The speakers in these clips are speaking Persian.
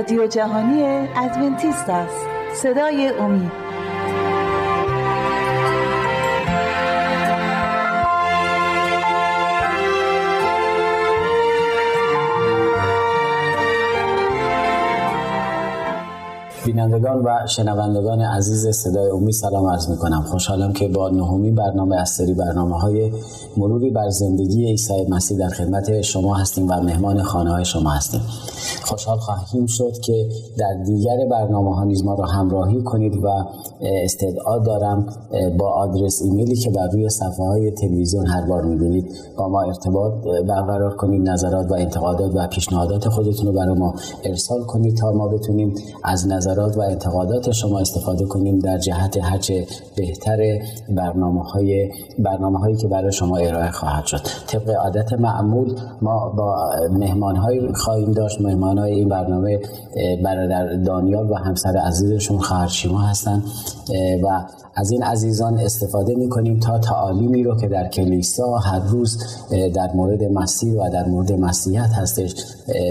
رادیو جهانی ادونتیست است. صدای امید. بینندگان و شنوندگان عزیز صدای امید سلام عرض میکنم. خوشحالم که با نهمین برنامه از سری برنامه‌های مروری بر زندگی عیسی مسیح در خدمت شما هستیم و مهمان خانه‌های شما هستیم. خوشحال خواهیم شد که در دیگر برنامه‌ها نیز ما را همراهی کنید و استعداد دارم با آدرس ایمیلی که بر روی صفحه‌های تلویزیون هر بار می‌بینید با ما ارتباط برقرار کنید، نظرات و انتقادات و پیشنهادات خودتون رو برای ما ارسال کنید تا ما بتونیم از نظرات و انتقادات شما استفاده کنیم در جهت هرچه بهتر برنامه‌هایی که برای شما ارائه خواهد شد. طبق عادت معمول ما با مهمان‌هایی خواهیم داشت. مهمان‌های این برنامه برادر دانیال و همسر عزیزشون خواهر شیما هستن و از این عزیزان استفاده می‌کنیم تا تعالیمی رو که در کلیسا هر روز در مورد مسیح و در مورد مسیحیت هستش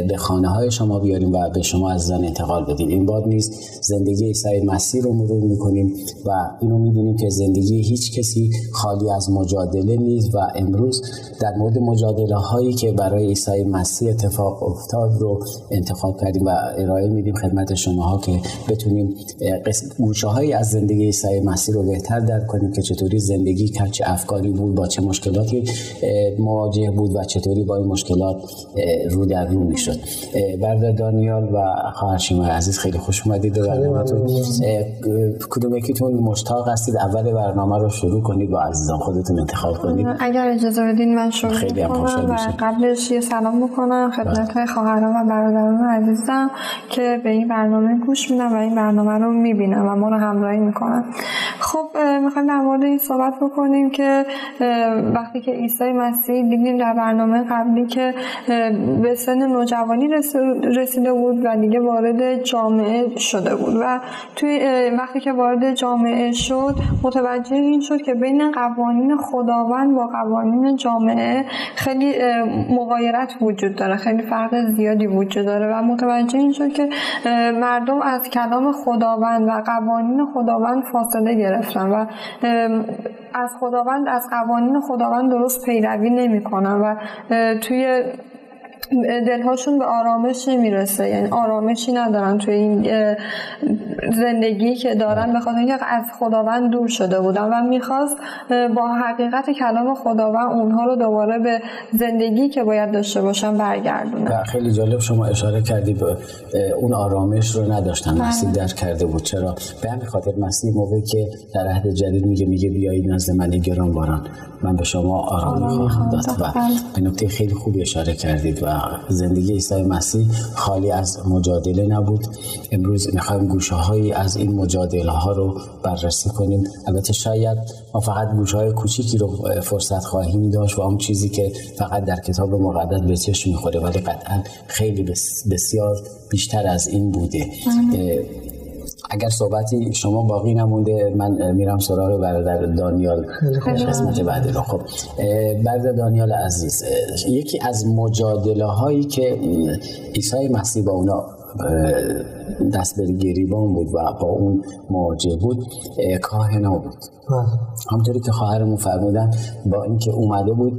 به خانه‌های شما بیاریم و به شما عزیزان انتقال بدیم. این بار نیز زندگی عیسی مسیح رو مرور می‌کنیم و اینو می‌دونیم که زندگی هیچ کسی خالی از مجادله نیست و امروز در مورد مجادله‌هایی که برای عیسی مسیح اتفاق افتاد رو انتخاب کردیم و ارائه می‌دیم خدمت شماها که بتونیم گوشه‌هایی از زندگی عیسی مسیح رو بهتر درک کنیم که چطوری زندگی کرد، چه افکاری بود، با چه مشکلاتی مواجه بود و چطوری با این مشکلات رو در رو میشد. برادر دانیال و خواهر شیما عزیز خیلی خوش اومدید در برنامه‌تون. کدوم یکیتون مشتاق هستید اول برنامه رو شروع کنید با عزیزان خودتون انتخاب کنید؟ اگر اجازه بدین من شروع می‌کنم. قبلش یه سلام بکنم خدمت خواهران و برادران عزیزم که به این برنامه گوش میدن و این برنامه رو میبینن و ما رو همراهی میکنن. خب میخوایم در مورد این صحبت بکنیم که وقتی که عیسی مسیح دیدیم در برنامه قبلی که به سن نوجوانی رسیده بود و دیگه وارد جامعه شده بود و توی وقتی که وارد جامعه شد متوجه این شد که بین قوانین خداوند با قوانین جامعه خیلی مغایرت وجود داره، خیلی فرق زیادی وجود داره و متوجه این شد که مردم از کلام خداوند و قوانین خداوند فاصله گرفتن و از قوانین خداوند درست پیروی نمی‌کنن و توی دلهاشون به آرامش نمیرسه، یعنی آرامشی ندارن توی این زندگی که دارن به خاطر اینکه از خداوند دور شده بودن و میخواست با حقیقت کلام خداوند اونها رو دوباره به زندگی که باید داشته باشن برگردونه. خیلی جالب شما اشاره کردی به اون آرامش رو نداشتن. مسیح درک کرده بود چرا؟ به همین خاطر مسیح موقعی که در عهد جدید میگه بیایید نزد من گرانباران، من به شما آرام خواهم داد و به نکته خیلی خوبی اشاره کردید و زندگی عیسی مسیح خالی از مجادله نبود. امروز میخوایم گوشه‌هایی از این مجادله‌ها رو بررسی کنیم. البته شاید ما فقط گوشه‌های کوچیکی رو فرصت خواهیم داشت و اون چیزی که فقط در کتاب مقدس به چشم می‌خوره، ولی قطعاً خیلی بسیار بیشتر از این بوده. اگر صحبتی شما باقی نمونده من میرم سراغ برادر دانیال قسمت بعدی رو. خب برادر دانیال عزیز، یکی از مجادله هایی که عیسی مسیح با اونا دست به گریبان بود و با اون مواجه بود کاهنا بود. همونطوری که خواهرمون فرمودن با اینکه اومده بود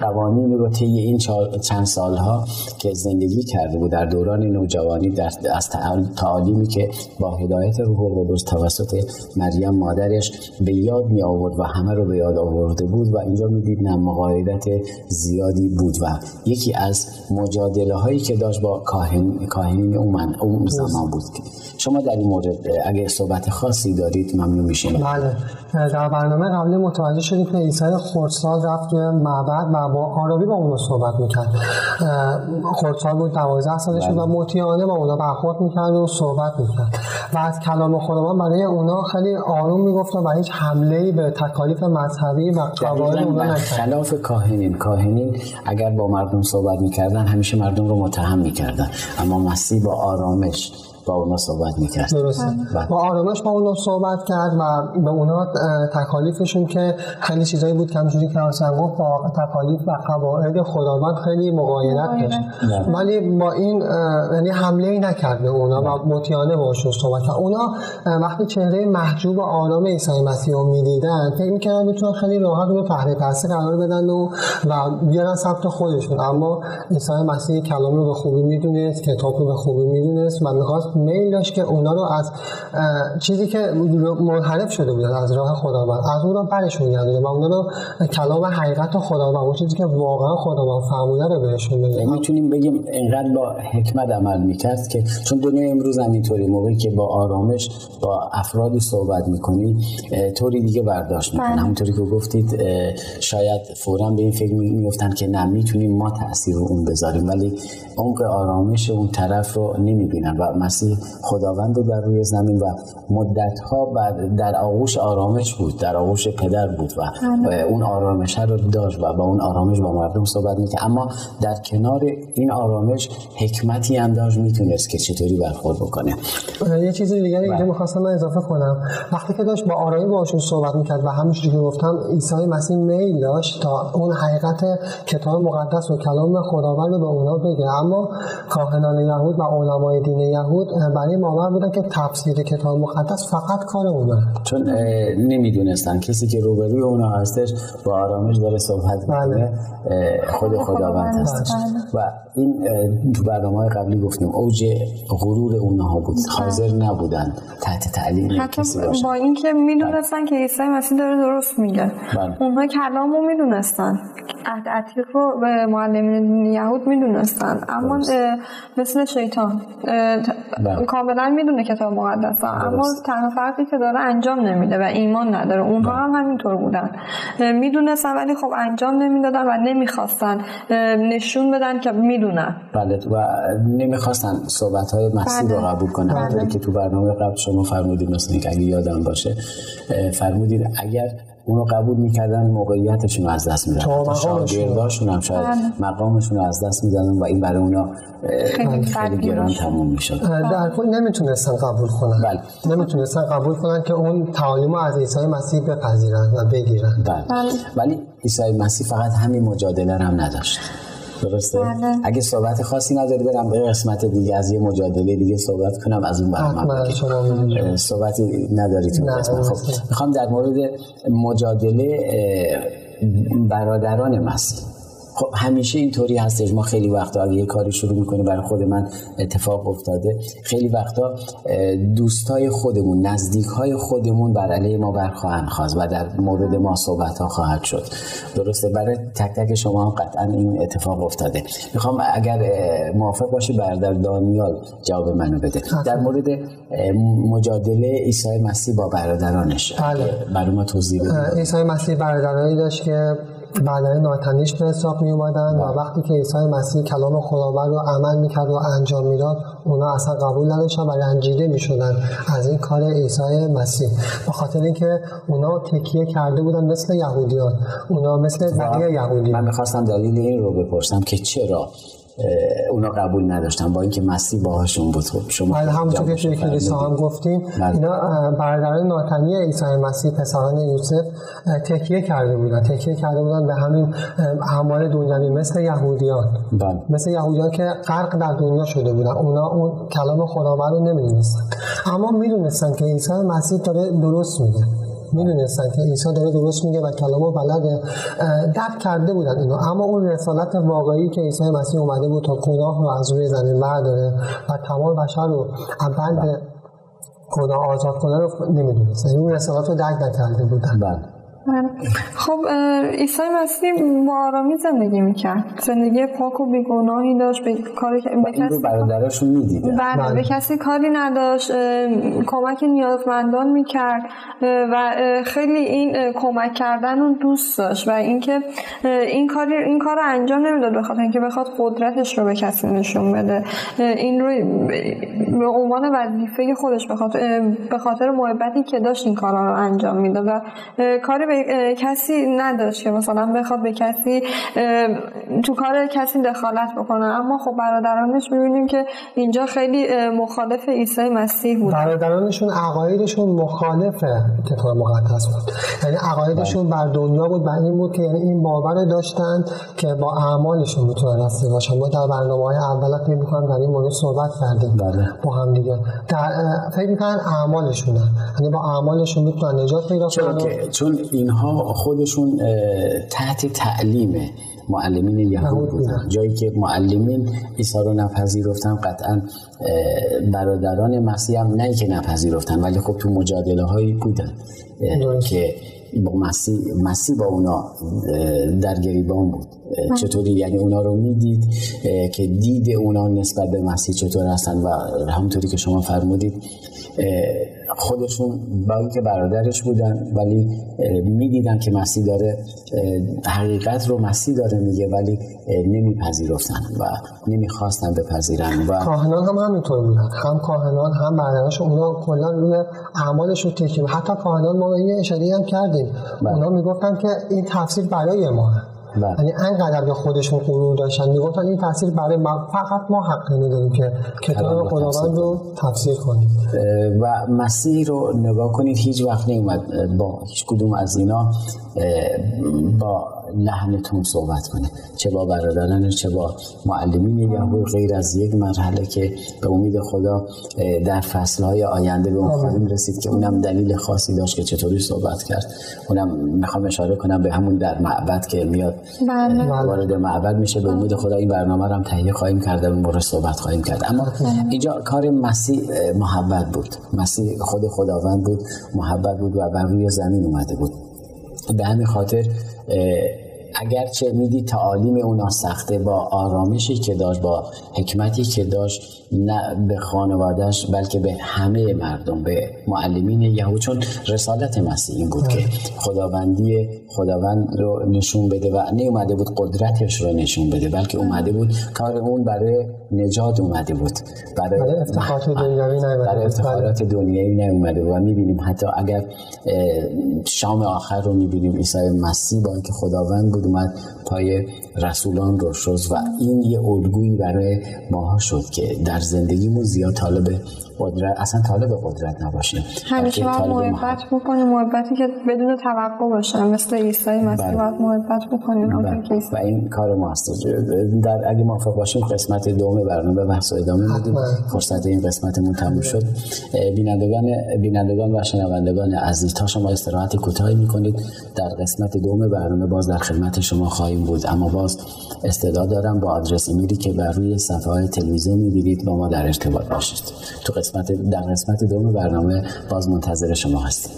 قوانین رو طی این چند سالها که زندگی کرده بود در دوران نوجوانی از تعالیمی که با هدایت روح القدس توسط مریم مادرش به یاد می آورد و همه رو به یاد آورده بود و اینجا می دید مغایرت زیادی بود و یکی از مجادله هایی که داشت با کاهنین اون زمان بود. شما در این مورد اگه صحبت خاصی دارید ممنون میشیم. بله، در برنامه قبلی متوجه شدیم که عیسی خردسال رفت توی معبد با آرابی با اونا صحبت میکرد. خردسال بود 12 سالش بود و مطیعانه با اونا برخورد میکرد و صحبت میکرد و از کلام خداوند برای اونا خیلی آروم میگفت و هیچ حمله‌ای به تکالیف مذهبی و قواعد اونا نکرد. خلاف کاهنین اگر با مردم صحبت میکردن همیشه مردم رو متهم میکردن، اما مسیح با آرامش با اونا صحبت میکرد، با آرامش با اونا صحبت کرد و به اونا تکالیفشون که خیلی چیزایی بود که همونجوری که حسن گفت با تکالیف و قواعد خداوند خیلی مغایرت داشت، ولی با این یعنی حمله‌ای نکرد به اونا و مطیعانه باشون صحبت کرد. اونا وقتی چهره محجوب و آرام عیسی مسیح رو می‌دیدن فکر می‌کردن می‌تونن خیلی راحت اونو تحت تاثیر قرار بدن و بیارن سمت خودشون، اما عیسی مسیح کلام رو به خوبی می‌دونست، کتاب رو به خوبی می‌دونست و می‌خواست میل داشت که اونا رو از چیزی که منحرف شده بودن از راه خداوند از اون رو برشون گردونه و اونا رو کلام حقیقت و خداوند اون چیزی که واقعا خداوند فرموده رو بهشون بده. می‌تونیم بگیم انقدر با حکمت عمل می‌کرد که چون دنیای امروز همینطوری موقعی که با آرامش با افرادی صحبت می‌کنی طوری دیگه برداشت می‌کنن. همونطوری که گفتید شاید فوراً به این فکر می‌افتن که نه می‌تونیم ما تأثیر رو اون بذاریم، ولی عمق آرامش اون طرف رو نمی‌بینن و مسیح خداوند بود بر روی زمین و مدت‌ها بعد در آغوش آرامش بود، در آغوش پدر بود و اون آرامش رو داشت و با اون آرامش با مردم صحبت می‌کرد، اما در کنار این آرامش حکمتی هم داشت می‌تونست که چطوری برخورد بکنه. یه چیز دیگه اینجا می‌خواستم اضافه کنم، وقتی که داشت با آرامش باشون صحبت می‌کرد و همونجوری که گفتم عیسی مسیح میل داشت تا اون حقیقت کتاب مقدس و کلام خداوند رو به اونا بگه، اما کاهنان یهود و علمای دین یهود برای باور بودن که تفسیر کتاب مقدس فقط کار اونا، چون نمی‌دونستن کسی که روبروی اونا هستش با آرامش داره صحبت می‌کنه خود خداوند هستش. و این تو برنامه‌های قبلی گفتیم اوج غرور اونها بود، حاضر نبودن تحت تعلیم کسی باشن، با اینکه می‌دونستن که عیسی مسیح داره درست میگه. اونها کلامو می‌دونستن، عهد عتیق رو به معلمین یهود می‌دونستن، اما مثل شیطان کاملا می‌دونه کتاب مقدس، اما تنها فرقی که داره انجام نمیده و ایمان نداره. اونها هم همینطور بودن، می‌دونستن ولی خب انجام نمیدادن و نمی‌خواستن نشون بدن که می‌دونن. بله، و نمی‌خواستن صحبت‌های مسیح رو قبول کنن. همونطوری که تو برنامه قبل شما فرمودید، مثلا که اگه یادم باشه فرمودید اگر اونو قبول میکردن موقعیتشون رو از دست میدادن، شاگرداشون هم شاید مقامشون رو از دست میدادن و این برای اونا خیلی گران تموم میشد. در کل نمیتونستن قبول کنن. بله، نمیتونستن قبول کنن که اون تعالیم رو از عیسی مسیح بپذیرن و بگیرن. بله، ولی عیسی مسیح فقط همین مجادله هم نداشت، درسته؟ اگه صحبت خاصی نداری برم به قسمت دیگه، از یه مجادله دیگه صحبت کنم، از اون برام صحبتی نداری تو قسمت. خب میخوام در مورد مجادله برادران مسیح. خب همیشه اینطوری هستش، ما خیلی وقتا اگه یه کاری شروع میکنیم، برای خود من اتفاق افتاده، خیلی وقتا دوستای خودمون، نزدیکهای خودمون بر علیه ما برخواهند خواست و در مورد ما صحبت‌ها خواهد شد. درسته، برای تک تک شما هم قطعا این اتفاق افتاده. میخوام اگر موافق باشی برادر دانیال جواب منو بده در مورد مجادله عیسی مسیح با برادرانش. برای ما توضیح بده. عیسی مسیح برادرانی داشت که بعدای ناتنیش به حساب می اومدن و وقتی که عیسی مسیح کلام خداوند رو عمل میکرد و انجام میداد، اونا اصلا قبول نداشتن و رنجیده میشدن از این کار عیسی مسیح، به خاطر اینکه اونا تکیه کرده بودن مثل یهودیان، اونا مثل بقیه یهودیان. من میخواستم دلیل این رو بپرسم که چرا اونا قبول نداشتن با اینکه مسیح باهاشون بود. شما همونطور که کلیسا هم گفتیم، اینا برادران ناتنی عیسی مسیح پسران یوسف تکیه کرده بودن به همین اعمال دنیوی مثل یهودیان که غرق در دنیا شده بودن. اونا اون کلام خداوند رو نمی‌دونستن، اما می‌دونستن که عیسی مسیح داره درست میگه، میدونستن که عیسی داره درست میگه و کلامو بلده، درک کرده بودن اینو، اما اون رسالت واقعی که عیسی مسیح اومده بود تا گناه رو از روی زمین برداره و تمام بشر رو بند گناه آزاد کنه رو نمیدونستن، اون رسالت رو درک نکرده بودن. خب عیسی مسیح با آرامی زندگی میکرد، زندگی پاک و بیگناهی داشت، به کاری که برادراشون میدیدن، بله، به کسی کاری نداشت، کمک نیازمندان میکرد و خیلی این کمک کردن اون دوست داشت و اینکه این کار انجام نمیداد به خاطر اینکه بخواد قدرتش رو به کسی نشون بده، این رو به عنوان وظیفه خودش به خاطر محبتی که داشت این کارا رو انجام میداد و کاری به کسی نداشت که مثلا بخواد به کسی تو کار کسی دخالت بکنه، اما خب برادرانش می‌بینیم که اینجا خیلی مخالف عیسی مسیح بود. برادرانشون عقایدشون مخالف کتاب مقدس بود، یعنی عقایدشون بر دنیا بود، بر این بود که یعنی این باور داشتن که با اعمالشون میتونن راضی باشن. ما در برنامه‌های اولات می‌گفتیم در این مورد صحبت کردیم با هم دیگه، در فکر می‌کنن اعمالشونه، یعنی با اعمالشون میتونن نجات پیدا کنن، چون اینها خودشون تحت تعلیم معلمین یهود بودن. جایی که معلمین عیسی رو نپذیرفتن، قطعا برادران مسیح هم نه که نپذیرفتن، ولی خب تو مجادله هایی بودن که با مسیح با اونا در گریبان بود. چطوری یعنی اونا رو میدید که دید اونا نسبت به مسیح چطور هستن، و همونطوری که شما فرمودید خودشون باید که برادرش بودن ولی میدیدن که مسیح داره حقیقت رو مسیح داره میگه، ولی نمیپذیرفتن و نمیخواستن بپذیرن. و کاهنان هم همینطور بودن، هم کاهنان هم برادرش، اونا کلا روی اعمالش رو تکیه. حتی کاهنان ما این اشاره هم کردیم، اونا میگفتن که این تفسیر برای ما، یعنی انقدر به خودشون غرور داشتن میگفتن این تفسیر برای ما، فقط ما حق نداریم که کتاب خداوند رو تفسیر کنیم. و مسیح رو نگاه کنید هیچ وقت نیومد با هیچ کدوم از اینا با لحنتون صحبت کنه، چه با برادران چه با معلمین یهود، غیر از یک مرحله که به امید خدا در فصلهای آینده به اون خواهیم رسید که اونم دلیل خاصی داشت که چطوری صحبت کرد. اونم میخوام اشاره کنم به همون در معبد که میاد وارد معبد میشه. به امید خدا این برنامه رو هم تهیه خواهیم کرد، در مورد صحبت خواهیم کرد. اما اینجا کار مسیح محبت بود، مسیح خود خداوند بود، محبت بود و بر روی زمین اومده بود. به همین خاطر اگرچه میدی تعالیم اونا سخته، با آرامشی که داشت، با حکمتی که داشت، نه به خانوادهش بلکه به همه مردم، به معلمین یهود، چون رسالت مسیح این بود که خداوند رو نشون بده و نه اومده بود قدرتش رو نشون بده، بلکه اومده بود کار اون برای نجات اومده بود، برای افتخارات دنیایی نه اومده بود. و میبینیم حتی اگر شام آخر رو میبینیم عیسی مسیح با اینکه خداوند بود اومد پای رسولان رو شست، و این یه الگویی برای ماها شد که در زندگیمون زیاد طالب قدرت، اصلا طالب قدرت نباشیم، همیشه باید محبت بکنیم، محبتی که بدون توقع باشه، مثل عیسی مسیح باید محبت بکنیم. و این کار ما هست. در اگه موافق باشیم قسمت دوم برنامه بحث و ادامه میدیم، فرصت این قسمتمون تموم شد. بینندگان و شنوندگان عزیز، تا شما استراحت کوتاهی میکنید در قسمت دوم برنامه باز در خدمت شما خواهیم بود. اما باز استدعا دارم با آدرس ایمیلی که بر روی صفحه‌های تلویزیون می‌بینید با ما در ارتباط باشید. در قسمت دوم برنامه باز منتظر شما هستیم.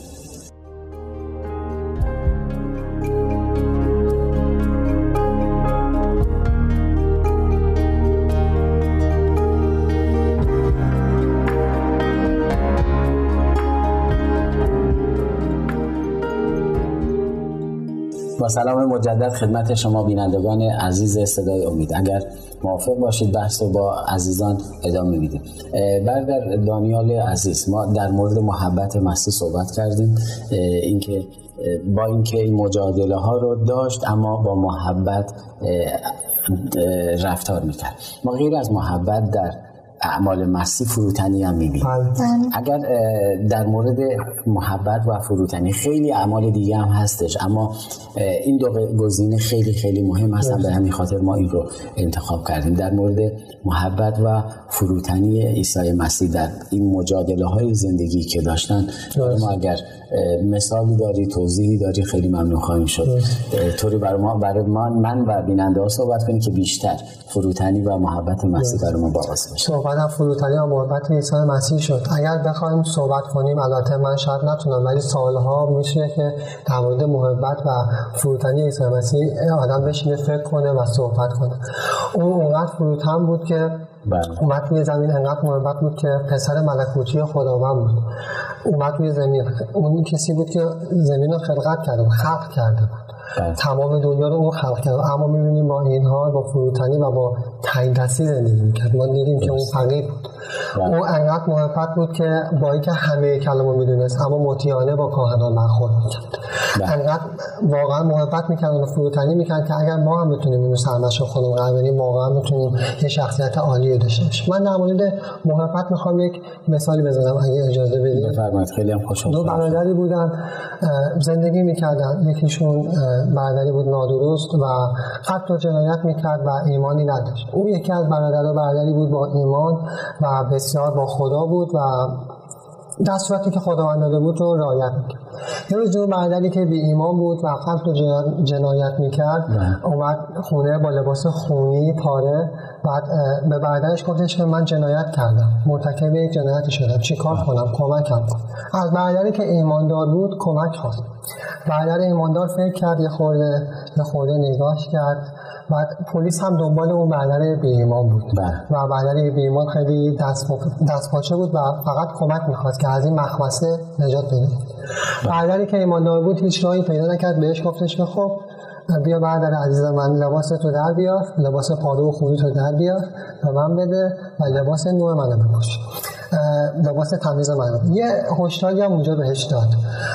با سلام مجدد خدمت شما بینندگان عزیز صدای امید. اگر موافق باشید بحث رو با عزیزان ادامه میدیم. برادر دانیال عزیز، ما در مورد محبت مسیح صحبت کردیم، اینکه با اینکه این مجادله ها رو داشت اما با محبت رفتار میکرد. ما غیر از محبت در اعمال مسیح فروتنی هم میبینیم. اگر در مورد محبت و فروتنی خیلی اعمال دیگه هم هستش، اما این دو گزینه خیلی خیلی مهم هستن، به همین خاطر ما این رو انتخاب کردیم. در مورد محبت و فروتنی عیسی مسیح در این مجادله های زندگی که داشتن، ما اگر مثالی داری توضیحی داری خیلی ممنون خواهیم شد، طوری برای ما من و بیننده ها صحبت کنیم که بیشتر فروتنی و محبت مسیح برای ما باعث بشه. صحبت فروتنی و محبت عیسی مسیح شد. اگر بخوایم صحبت کنیم، البته من شاید نتونم، ولی سالها میشه که در مورد محبت و فروتنی عیسی مسیح آدم بشینه فکر کنه و صحبت کنه. اون اونقدر فروتن بود که اومد توی زمین، انقدر محبت بود که پسر ملکوتی خداوند بود، اومد توی زمین. اون کسی بود که زمین رو خلقت کرده بود، خلق کرده بود، تمام دنیا رو اون خلق کرد. اما می‌بینیم ما اینها با فروتنی و با تعیین دستی زندگی می‌کرد. ما دیدیم که اون فقیر بود، اون انقدر محبت بود که با اینکه همه کلمه می‌دونست اما مطیعانه با کاهنان برخورد می‌کرد. انقدر واقعا محبت میکنن و فروتنی میکنن که اگر ما هم بتونیم اینو سرمشق خودمون قرار بدیم واقعا میتونیم یه شخصیت عالی داشته باشیم. من در مورد محبت میخوام یک مثالی بزنم اگه اجازه بدید. بفرمایید. خیلی هم خوشحال شدم. دو برادری بودن زندگی میکردن، یکیشون برادری بود نادرست و قتل و جنایت میکرد و ایمانی نداشت. اون یکی از برادرها برادری بود با ایمان و بسیار با خدا بود و دستوراتی که خداوند داده بود رو رعایت میکرد. یه روز اون برادری که بی ایمان بود و قتل و جنایت میکرد اومد خونه با لباس خونی پاره، بعد به برادرش گفتش که من جنایت کردم، مرتکب یک جنایتی شدم، چی کار کنم؟ کمکم کن. از برادری که ایماندار بود کمک خواست. برادر ایماندار فکر کرد، یه خورده نگاش کرد. بعد پلیس هم دنبال اون برادر بی ایمان بود و برادر بی ایمان خیلی دستپاچه بود و فقط کمک میخواست که از این مخمصه نجات پیدا کنه. برادری که ایماندار بود هیچ راهی پیدا نکرد، بهش گفتش که خب بیا برادر عزیز من، لباس تو در بیار، لباس پاره و خونی تو در بیار و من بده و لباس نو منو بپوش، لباس تمیز منو. یه هشداری هم اونجا بهش داد.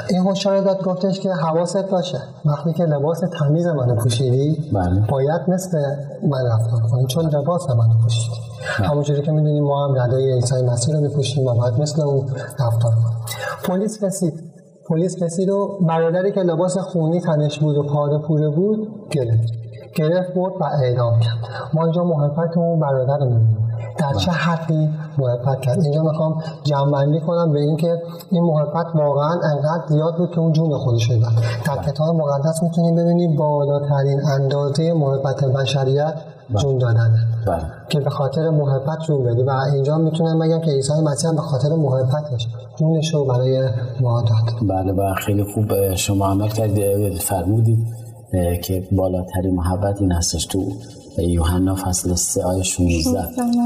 این هشدار داد، گفتش که حواست باشه وقتی که لباس تمیز منو پوشیدی باید مثل من رفتار کنی، چون لباس منو پوشیدی. همونجوری که میدونیم ما هم ردای عیسی مسیح رو میپوشیم و باید مثل اون رفتار کنیم. پلیس رسید و برادری که لباس خونی تنش بود و پاره پوره بود گرفت بود و اعدام کرد. ما اینجا محبت اون برادر رو می‌بینیم در چه حقی محبت کرد. اینجا میخوام جمع‌بندی کنم به این که این محبت واقعا انقدر زیاد بود که اون جون خودش رو داد. در کتاب مقدس میتونیم ببینیم بالاترین اندازه محبت بشریت جون دادن که به خاطر محبت جون بده و اینجا میتونم بگم که عیسی مسیح به خاطر محبتش جونش رو برای ما داد. بله و خیلی خوب شما عمل کردید، فرمودید که بالاترین محبت این هستش. تو یوحنا فصل 3 آیه 16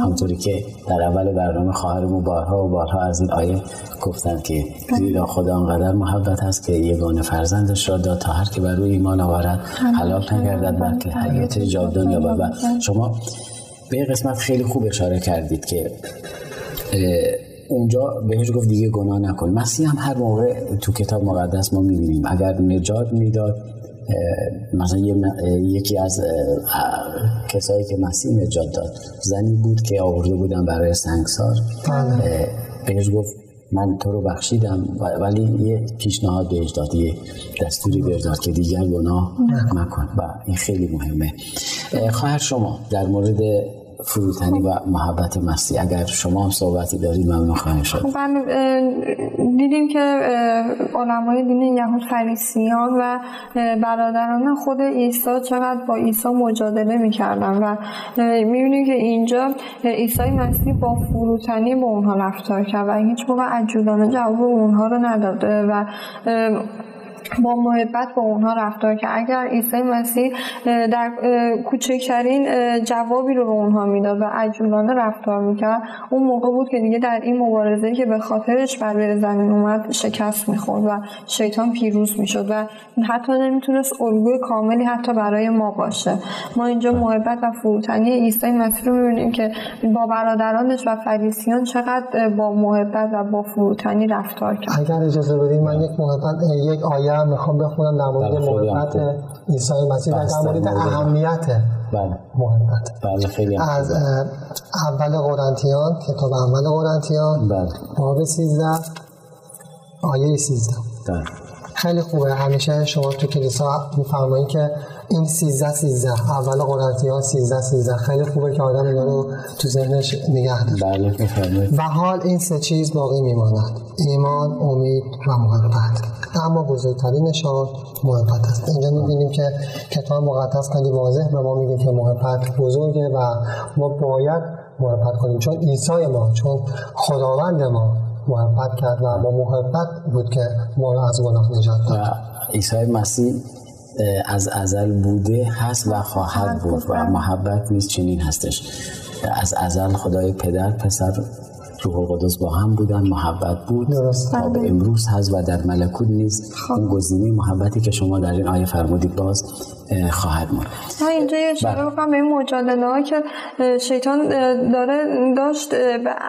همونطوری که در اول برنامه خواهرمون بارها از این آیه گفتن که زیرا خدا آنقدر محبت است که یگانه فرزندش را داد تا هر که بر او ایمان آورد هلاک نگردد بلکه حیات جاودان یابد. و شما به این قسمت خیلی خوب اشاره کردید که اونجا بهش گفت دیگه گناه نکن. مسیح هم هر موقع تو کتاب مقدس ما می‌بینیم اگر نجات میداد، مثلا یکی از کسایی که مسیح نجات داد زنی بود که آورده بودن برای سنگسار. بهش گفت من تو رو بخشیدم، ولی یه پیشنهاد بهش داد، یه دستوری بهش داد که دیگر گناه نکن و این خیلی مهمه. خواهر شما در مورد فروتنی و محبت مسیح اگر شما هم صحبتی دارید ممنون خواهم شد. من دیدیم که علمای دین یهود فریسیان و برادران خود عیسی چقدر با عیسی مجادله میکردن و میبینیم که اینجا عیسی مسیح با فروتنی با اونها رفتار کرد و هیچ موقع عجولانه جواب اونها رو نداد و با محبت با اونها رفتار که اگر عیسی مسیح در کوچکترین جوابی رو به اونها میداد و عجولانه رفتار میکرد اون موقع بود که دیگه در این مبارزه‌ای که به خاطرش بر زمین اومد شکست میخورد و شیطان پیروز میشد و حتی نمیتونست الگوی کاملی حتی برای ما باشه. ما اینجا محبت و فروتنی عیسی مسیح رو میبینیم که با برادرانش و فریسیان چقدر با محبت و با فروتنی رفتار کرد. اگر اجازه بدید من یک آیه میخوام بخونم در مورد محبت عیسی مسیح و در مورد اهمیت محبت. از کتاب اول قرنتیان باب 13 آیه 13. خیلی خوبه، همیشه شما تو کلیسا میفرمایید که این 13 اول قرنتیان 13 خیلی خوبه که آدم اینا رو تو ذهنش نگه داره. و حال این سه چیز باقی میماند، ایمان، امید و محبت، اما بزرگترینشان محبت است. اینجا میبینیم که کتاب مقدس خیلی واضح به ما میگه که محبت بزرگه و ما باید محبت کنیم، چون عیسی ما، چون خداوند ما محبت کرد و با محبت بود که ما رو از گناه نجات داد. عیسی مسیح از ازل بوده، هست و خواهد بود و محبت نیز چنین هستش. از ازل خدای پدر پسر روح القدس با هم بودن، محبت بود تا به امروز هست و در ملکوت نیست. اون گزینه محبتی که شما در این آیه فرمودید باز خواهد ماند. من اینجا یه اشاره می‌کنم به این مجادله ها که شیطان داشت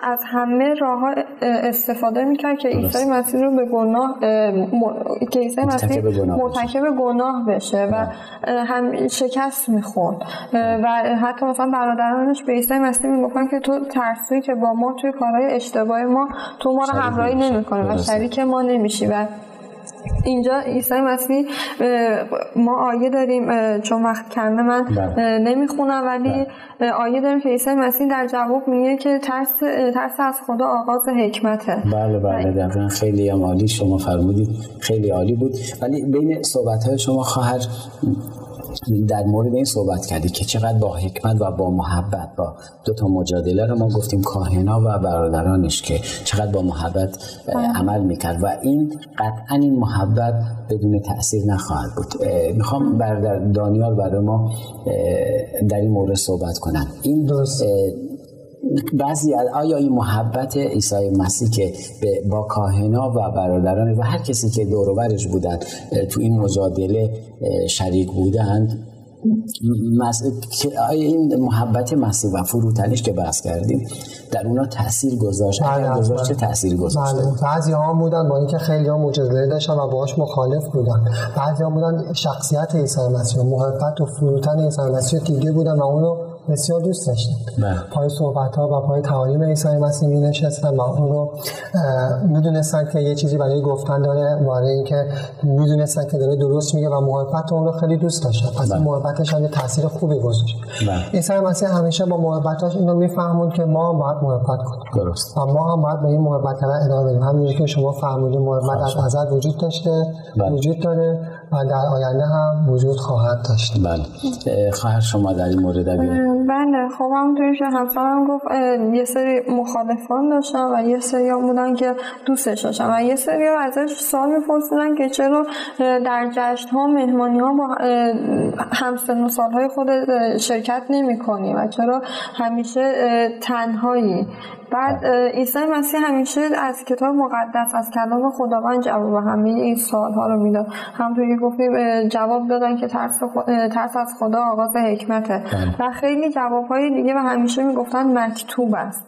از همه راه‌ها استفاده می‌کرد که عیسی مسیح رو به گناه که عیسی مسیح مرتکب گناه بشه و هم شکست می‌خورد و حتی مثلا برادرانش به عیسی مسیح میگفتن که تو ترسی که با ما توی کارهای اشتباه ما تو ما رو همراهی نمی‌کنی و شریک ما نمی‌شی. و اینجا عیسی مسیح ما آیه داریم، چون وقت کمه من نمیخونم، ولی آیه داریم که عیسی مسیح در جواب میگه که ترس از خدا آغاز حکمته. بله دقیقاً، خیلی هم عالی شما فرمودید، خیلی عالی بود. ولی بین صحبت‌های شما خواهر در مورد این صحبت کردی که چقدر با حکمت و با محبت، با دو تا مجادله رو ما گفتیم، کاهنا و برادرانش، که چقدر با محبت عمل میکرد و این قطعا این محبت بدون تأثیر نخواهد بود. میخوام برادر دانیال برای ما در این مورد صحبت کنن. این درست بعضی آیا این محبت عیسی مسیح که با کاهنا و برادران و هر کسی که دور و برش بودند تو این مجادله شریک بودند، آیا این محبت مسیح و فروتنیش که بحث کردیم در اونا تأثیر گذاشت؟ چه تأثیر گذاشت؟ بعضی ها بودن با اینکه خیلی ها مجادله داشتن و باهاش مخالف بودن، بعضی ها بودن شخصیت عیسی مسیح، محبت و فروتن عیسی مسیح دیگه بودن و اونو بسیار دوست داشتن. پای صحبت ها و پای تعالیم عیسی مسیح می نشستن و اون رو می دونستن که یه چیزی برای گفتن داره، برای اینکه می دونستن که داره درست میگه و محبت اون رو خیلی دوست داشتن. پس محبتش هم یه تاثیر خوبی گذاشت. عیسی مسیح همیشه با محبتاش اینو میفهمون که ما هم باید محبت کنیم. درست. و ما هم باید به این محبت ادامه بدیم. همونجوری که شما فرمودید محبت از ازل وجود داشته، وجود داره و در آینده هم وجود خواهد داشت. بله. خواهر شما در این مورد بگید. بله، خب همونطوری که همسرم گفت یه سری مخالفان داشتن و یه سری هم بودن که دوستش داشتن و یه سری هم ازش سوال می‌پرسیدن که چرا در جشن‌ها، مهمانی‌ها با همسن و سال‌های خودت شرکت نمی‌کنی و چرا همیشه تنهایی؟ بعد عیسی مسیح همیشه از کتاب مقدس، از کلام خداوند جواب همه این سوال‌ها رو میداد. همونطوری که گفتیم جواب دادن که ترس از خدا آغاز حکمته و خیلی جواب‌های دیگه و همیشه میگفتن مکتوب است.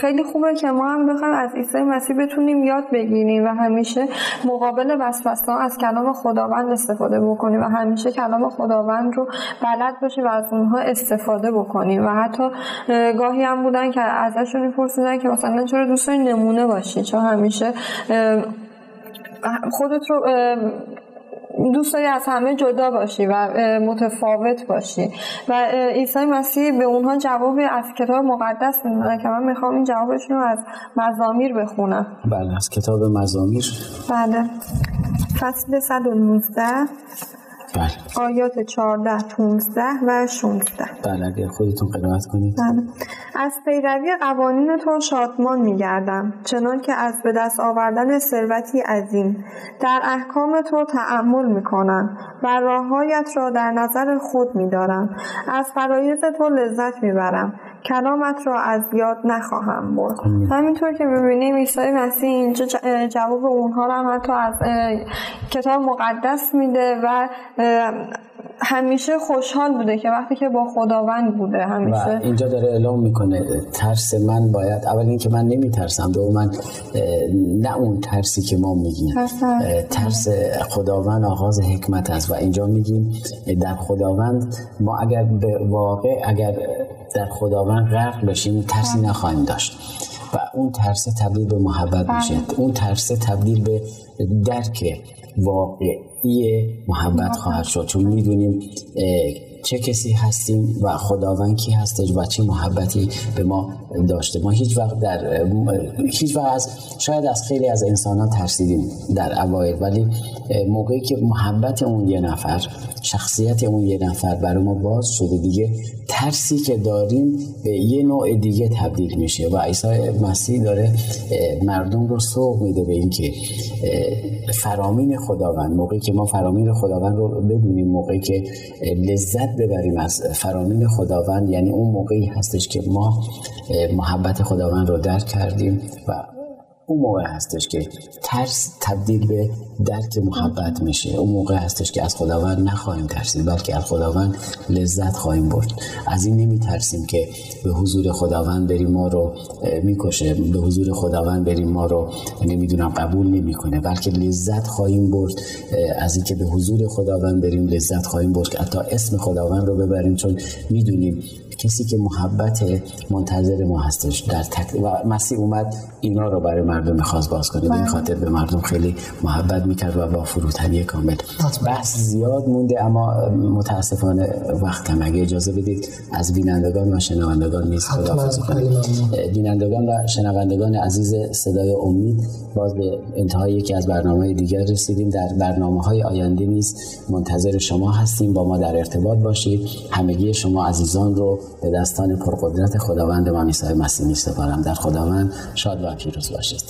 خیلی خوبه که ما هم بخوایم از عیسی مسیح بتونیم یاد بگیریم و همیشه مقابل وسوسه‌ها از کلام خداوند استفاده بکنیم و همیشه کلام خداوند رو بلد باشیم و از اونها استفاده بکنیم. و حتی گاهی هم بودن که ازشون می‌پرسیدن که مثلا چرا دوست داری نمونه باشی، چرا همیشه خودت رو دوست داری از همه جدا باشی و متفاوت باشی. و عیسی مسیح به اونها جواب از کتاب مقدس میدونه که من میخوام این جوابشون رو از مزامیر بخونم. بله، از کتاب مزامیر، بله، فصل 119، بله، آیات 14، 15 و 16. بله، اگر خودتون قرائت کنید. بله. از پیروی قوانین تو شادمان می‌گردم، چنان که از به دست آوردن ثروتی عظیم. در احکام تو تأمل می‌کنم و راه‌هایت را در نظر خود می‌دارم. از فرایض تو لذت می‌برم. کلامت را از یاد نخواهم برد. همینطور که می‌بینیم عیسی مسیح اینجا جواب اونها را هم حتی از کتاب مقدس میده و همیشه خوشحال بوده که وقتی که با خداوند بوده همیشه. و اینجا داره اعلام میکنه ترس من باید، اول اینکه من نمیترسم، دوم نه اون ترسی که ما میگیم، ترس خداوند آغاز حکمت است. و اینجا میگیم در خداوند ما اگر به واقع اگر در خداوند غرق بشیم ترسی نخواهیم داشت و اون ترس تبدیل به محبت میشه، اون ترس تبدیل به درک واقعی محبت خواهد شد، چون میدونیم چه کسی هستیم و خداوند کی هستش و چه محبتی به ما داشته. ما هیچ وقت شاید از خیلی از انسان ها ترسیدیم در اوایل، ولی موقعی که محبت اون یه نفر، شخصیت اون یه نفر برای ما باز شده، دیگه ترسی که داریم به یه نوع دیگه تبدیل میشه. و عیسی مسیح داره مردم رو سوق میده به این که فرامین خداوند، موقعی که ما فرامین خداوند رو بدونیم، موقعی که لذت لذت ببریم از فرامین خداوند، یعنی اون موقعی هستش که ما محبت خداوند رو درک کردیم و اون موقع هستش که ترس تبدیل به درک محبت میشه. اون موقع هستش که از خداوند نخواهیم ترسید، بلکه از خداوند لذت خواهیم برد. از این نمیترسیم که به حضور خداوند بریم ما رو میکشه، به حضور خداوند بریم ما رو نمیدونم قبول نمیکنه، بلکه لذت خواهیم برد از اینکه به حضور خداوند بریم. لذت خواهیم برد که حتی اسم خداوند رو ببریم، چون میدونیم کسی که محبت منتظر ما هستش در و مسیح اومد اینا رو برای مردم میخواست باز کنه. این خاطر به مردم خیلی محبت میکرد و با فروتنی کامل. بحث زیاد مونده اما متاسفانه وقت هم، اگه اجازه بدید از بینندگان و شنوندگان نیز خداحافظی کنیم. بینندگان و شنوندگان عزیز صدای امید، باز به انتهای یکی از برنامه‌های دیگر رسیدیم. در برنامه‌های آینده نیز منتظر شما هستیم. با ما در ارتباط باشید. همگی شما عزیزان رو به دستان پرقدرت خداوند ما عیسی مسیح می‌سپارم. در خداوند شاد و پیروز باشید.